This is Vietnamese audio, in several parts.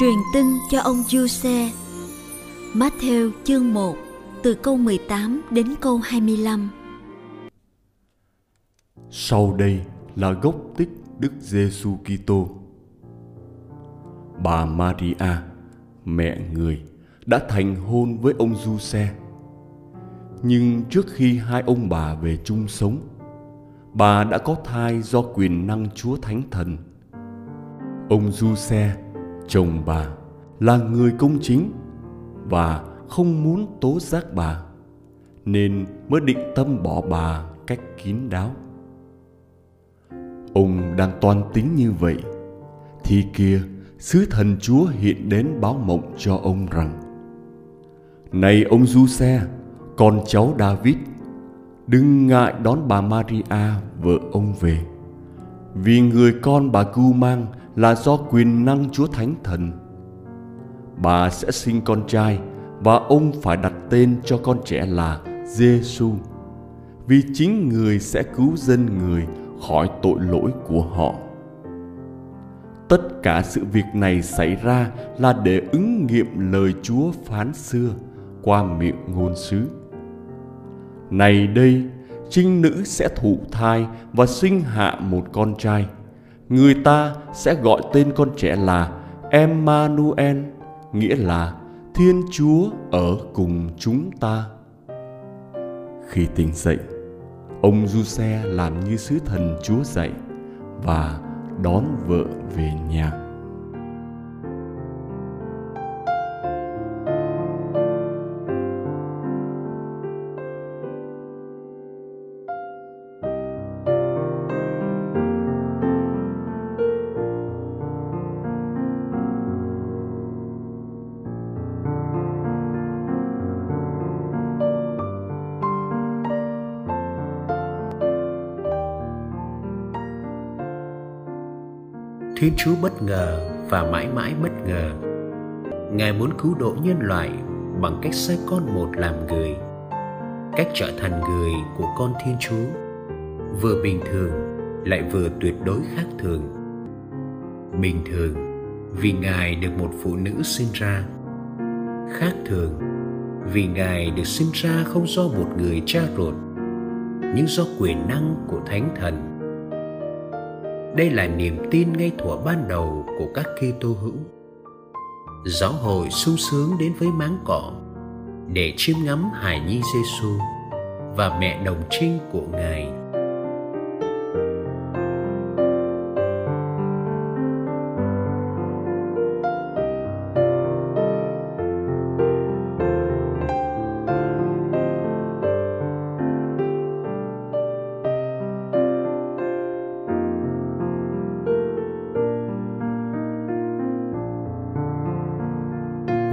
Truyền tin cho ông Giu-se. Ma-thi-ơ chương 1 từ câu 18 đến câu 25. Sau đây là gốc tích Đức Giê-su Kitô. Bà Maria, mẹ Người, đã thành hôn với ông Giu-se. Nhưng trước khi hai ông bà về chung sống, bà đã có thai do quyền năng Chúa Thánh Thần. Ông Giu-se, chồng bà, là người công chính và không muốn tố giác bà, nên mới định tâm bỏ bà cách kín đáo. Ông đang toan tính như vậy thì kia sứ thần Chúa hiện đến báo mộng cho ông rằng: Này ông Giu-se, con cháu David, đừng ngại đón bà Maria vợ ông về, vì người con bà cưu mang là do quyền năng Chúa Thánh Thần. Bà sẽ sinh con trai, và ông phải đặt tên cho con trẻ là Giê-su, vì chính Người sẽ cứu dân Người khỏi tội lỗi của họ. Tất cả sự việc này xảy ra là để ứng nghiệm lời Chúa phán xưa qua miệng ngôn sứ: Này đây, trinh nữ sẽ thụ thai và sinh hạ một con trai, người ta sẽ gọi tên con trẻ là Emmanuel, nghĩa là Thiên Chúa ở cùng chúng ta. Khi tỉnh dậy, ông Giu-se làm như sứ thần Chúa dạy và đón vợ về nhà. Thiên Chúa bất ngờ và mãi mãi bất ngờ. Ngài muốn cứu độ nhân loại bằng cách sai con một làm người, cách trở thành người của con Thiên Chúa, vừa bình thường lại vừa tuyệt đối khác thường. Bình thường vì Ngài được một phụ nữ sinh ra, khác thường vì Ngài được sinh ra không do một người cha ruột, nhưng do quyền năng của Thánh Thần. Đây là niềm tin ngay thuở ban đầu của các Kitô hữu. Giáo hội sung sướng đến với máng cỏ để chiêm ngắm hài nhi Giê-su và mẹ đồng trinh của Ngài.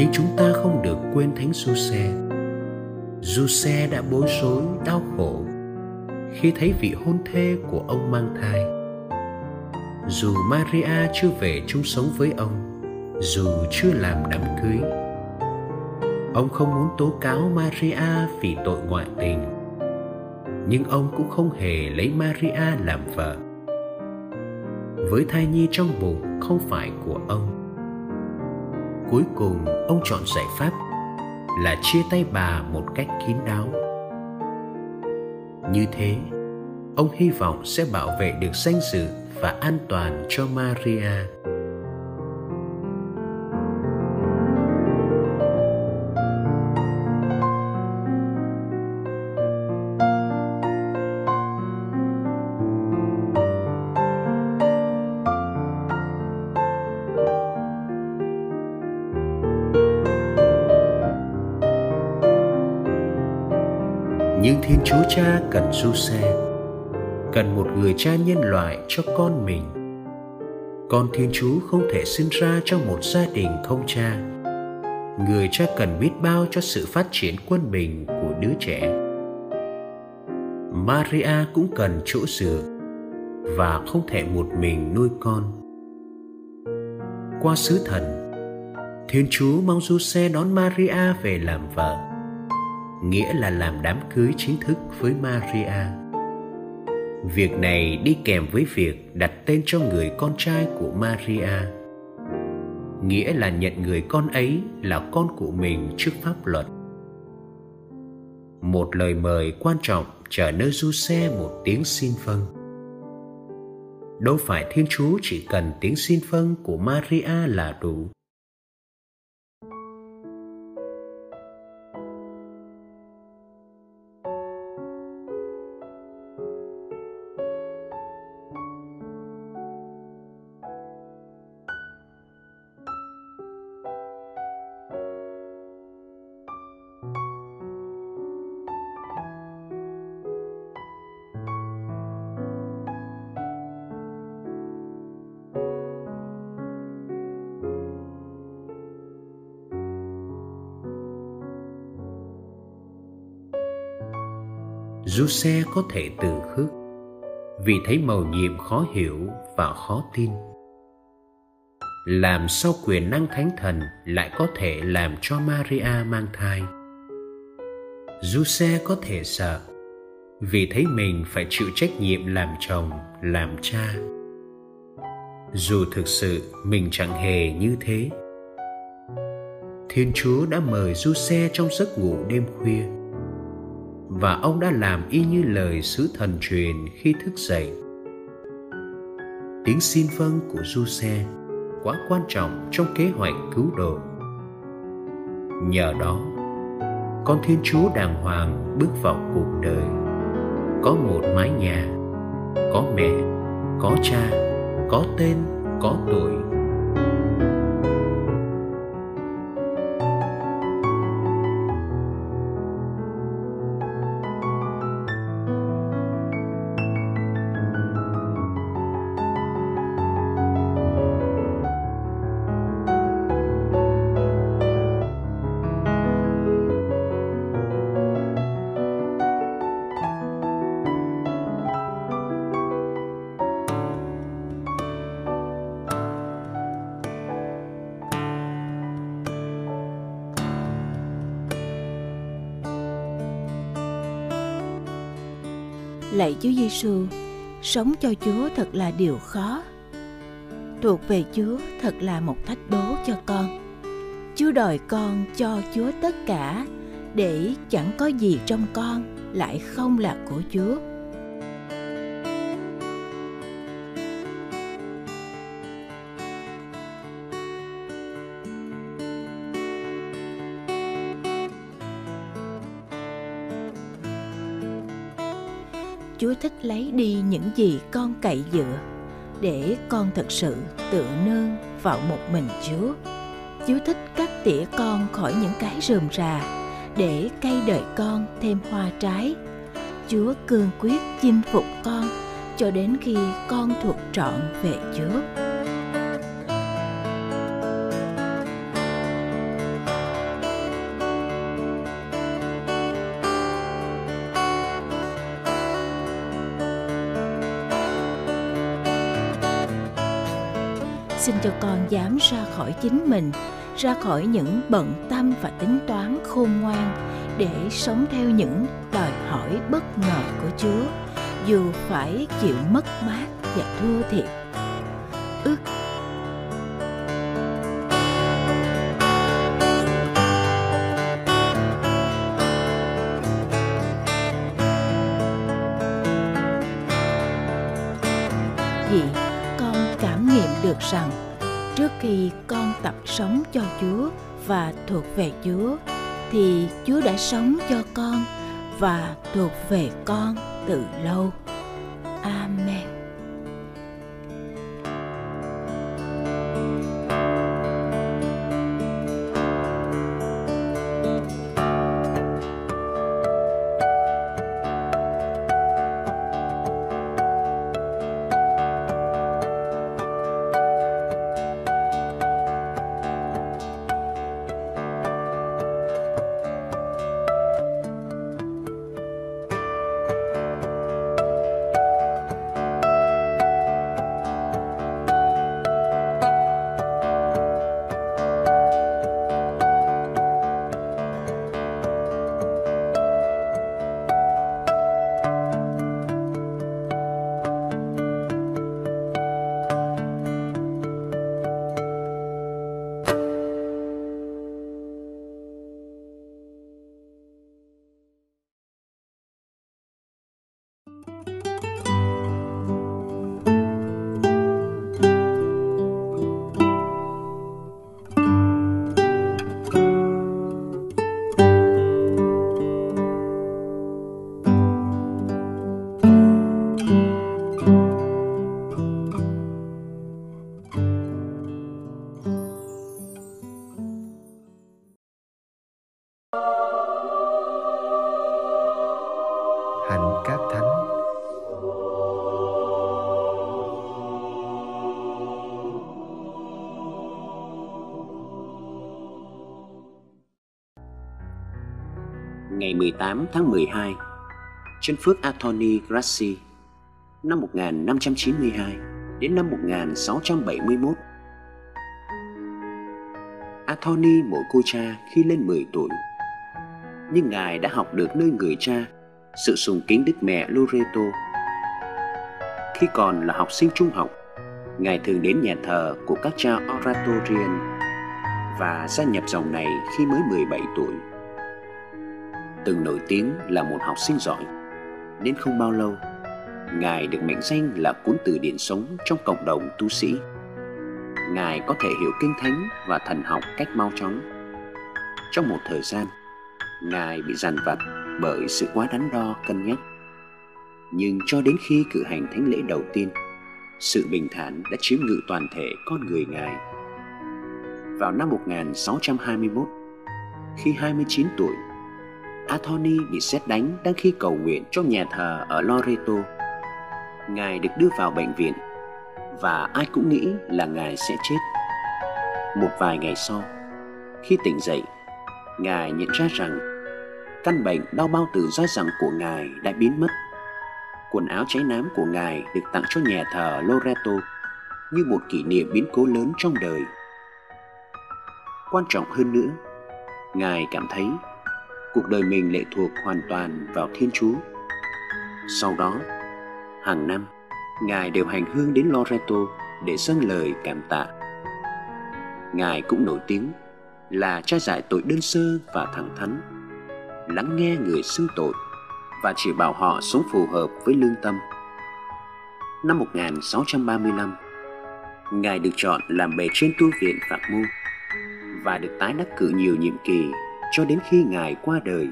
Nhưng chúng ta không được quên Thánh Giu-se. Giu-se đã bối rối, đau khổ khi thấy vị hôn thê của ông mang thai. Dù Maria chưa về chung sống với ông, dù chưa làm đám cưới, ông không muốn tố cáo Maria vì tội ngoại tình, nhưng ông cũng không hề lấy Maria làm vợ. Với thai nhi trong bụng không phải của ông, cuối cùng ông chọn giải pháp là chia tay bà một cách kín đáo. Như thế, ông hy vọng sẽ bảo vệ được danh dự và an toàn cho Maria. Nhưng Thiên Chúa Cha cần Giu-se, cần một người cha nhân loại cho con mình. Con Thiên Chúa không thể sinh ra trong một gia đình không cha. Người cha cần biết bao cho sự phát triển quân bình của đứa trẻ. Maria cũng cần chỗ dựa và không thể một mình nuôi con. Qua sứ thần, Thiên Chúa mong Giu-se đón Maria về làm vợ, nghĩa là làm đám cưới chính thức với Maria. Việc này đi kèm với việc đặt tên cho người con trai của Maria, nghĩa là nhận người con ấy là con của mình trước pháp luật. Một lời mời quan trọng trở nơi Giu-se một tiếng xin vâng. Đâu phải Thiên Chúa chỉ cần tiếng xin vâng của Maria là đủ. Giu-se có thể từ khước vì thấy mầu nhiệm khó hiểu và khó tin. Làm sao quyền năng Thánh Thần lại có thể làm cho Maria mang thai? Giu-se có thể sợ vì thấy mình phải chịu trách nhiệm làm chồng, làm cha, dù thực sự mình chẳng hề như thế. Thiên Chúa đã mời Giu-se trong giấc ngủ đêm khuya, và ông đã làm y như lời sứ thần truyền khi thức dậy. Tiếng xin vâng của Giu-se quá quan trọng trong kế hoạch cứu độ. Nhờ đó, con Thiên Chúa đàng hoàng bước vào cuộc đời, có một mái nhà, có mẹ, có cha, có tên, có tuổi. Lạy Chúa Giê-su, sống cho Chúa thật là điều khó. Thuộc về Chúa thật là một thách đố cho con. Chúa đòi con cho Chúa tất cả, để chẳng có gì trong con lại không là của Chúa. Chúa thích lấy đi những gì con cậy dựa, để con thật sự tựa nương vào một mình Chúa. Chúa thích cắt tỉa con khỏi những cái rườm rà, để cây đời con thêm hoa trái. Chúa cương quyết chinh phục con cho đến khi con thuộc trọn về Chúa. Xin cho con dám ra khỏi chính mình, ra khỏi những bận tâm và tính toán khôn ngoan, để sống theo những đòi hỏi bất ngờ của Chúa, dù phải chịu mất mát và thua thiệt. dị, con cảm nghiệm được rằng trước khi con tập sống cho Chúa và thuộc về Chúa, thì Chúa đã sống cho con và thuộc về con từ lâu. Amen. Ngày 18 tháng 12, Chân Phước Anthony Graci, năm 1592 đến năm 1671. Anthony mồ côi cha khi lên 10 tuổi, nhưng Ngài đã học được nơi người cha sự sùng kính Đức Mẹ Loreto. Khi còn là học sinh trung học, Ngài thường đến nhà thờ của các cha Oratorian và gia nhập dòng này khi mới 17 tuổi. Từng nổi tiếng là một học sinh giỏi, nên không bao lâu, Ngài được mệnh danh là cuốn từ điển sống trong cộng đồng tu sĩ. Ngài có thể hiểu kinh thánh và thần học cách mau chóng. Trong một thời gian, Ngài bị dằn vặt bởi sự quá đắn đo cân nhắc. Nhưng cho đến khi cử hành thánh lễ đầu tiên, sự bình thản đã chiếm ngự toàn thể con người Ngài. Vào năm 1621, khi 29 tuổi, Anthony bị sét đánh đang khi cầu nguyện trong nhà thờ ở Loreto. Ngài được đưa vào bệnh viện và ai cũng nghĩ là Ngài sẽ chết. Một vài ngày sau, khi tỉnh dậy, Ngài nhận ra rằng căn bệnh đau bao tử dai dẳng của Ngài đã biến mất. Quần áo cháy nám của Ngài được tặng cho nhà thờ Loreto như một kỷ niệm biến cố lớn trong đời. Quan trọng hơn nữa, Ngài cảm thấy cuộc đời mình lệ thuộc hoàn toàn vào Thiên Chúa. Sau đó, hàng năm, Ngài đều hành hương đến Loreto để dâng lời cảm tạ. Ngài cũng nổi tiếng là cha giải tội đơn sơ và thẳng thắn, lắng nghe người xưng tội và chỉ bảo họ sống phù hợp với lương tâm. Năm 1635, Ngài được chọn làm bề trên tu viện Phạc Môn và được tái đắc cử nhiều nhiệm kỳ cho đến khi Ngài qua đời.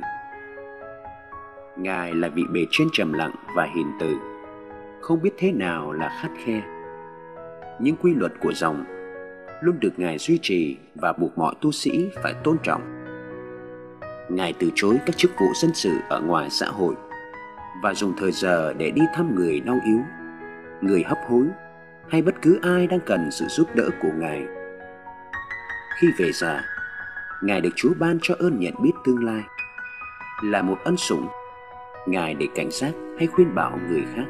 Ngài là vị bề trên trầm lặng và hiền từ, không biết thế nào là khắt khe. Những quy luật của dòng luôn được Ngài duy trì và buộc mọi tu sĩ phải tôn trọng. Ngài từ chối các chức vụ dân sự ở ngoài xã hội và dùng thời giờ để đi thăm người đau yếu, người hấp hối hay bất cứ ai đang cần sự giúp đỡ của Ngài. Khi về già, Ngài được Chúa ban cho ơn nhận biết tương lai, là một ân sủng Ngài để cảnh giác hay khuyên bảo người khác.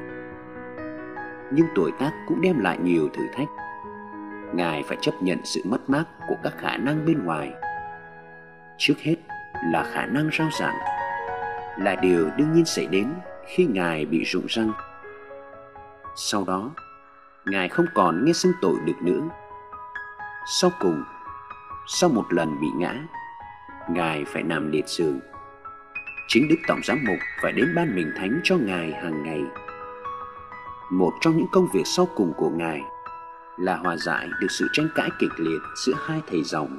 Nhưng tuổi tác cũng đem lại nhiều thử thách. Ngài phải chấp nhận sự mất mát của các khả năng bên ngoài. Trước hết là khả năng rao giảng, là điều đương nhiên xảy đến khi Ngài bị rụng răng. Sau đó, Ngài không còn nghe xưng tội được nữa. Sau một lần bị ngã, Ngài phải nằm liệt giường. Chính Đức Tổng Giám Mục phải đến ban mình thánh cho Ngài hàng ngày. Một trong những công việc sau cùng của Ngài là hòa giải được sự tranh cãi kịch liệt giữa hai thầy dòng.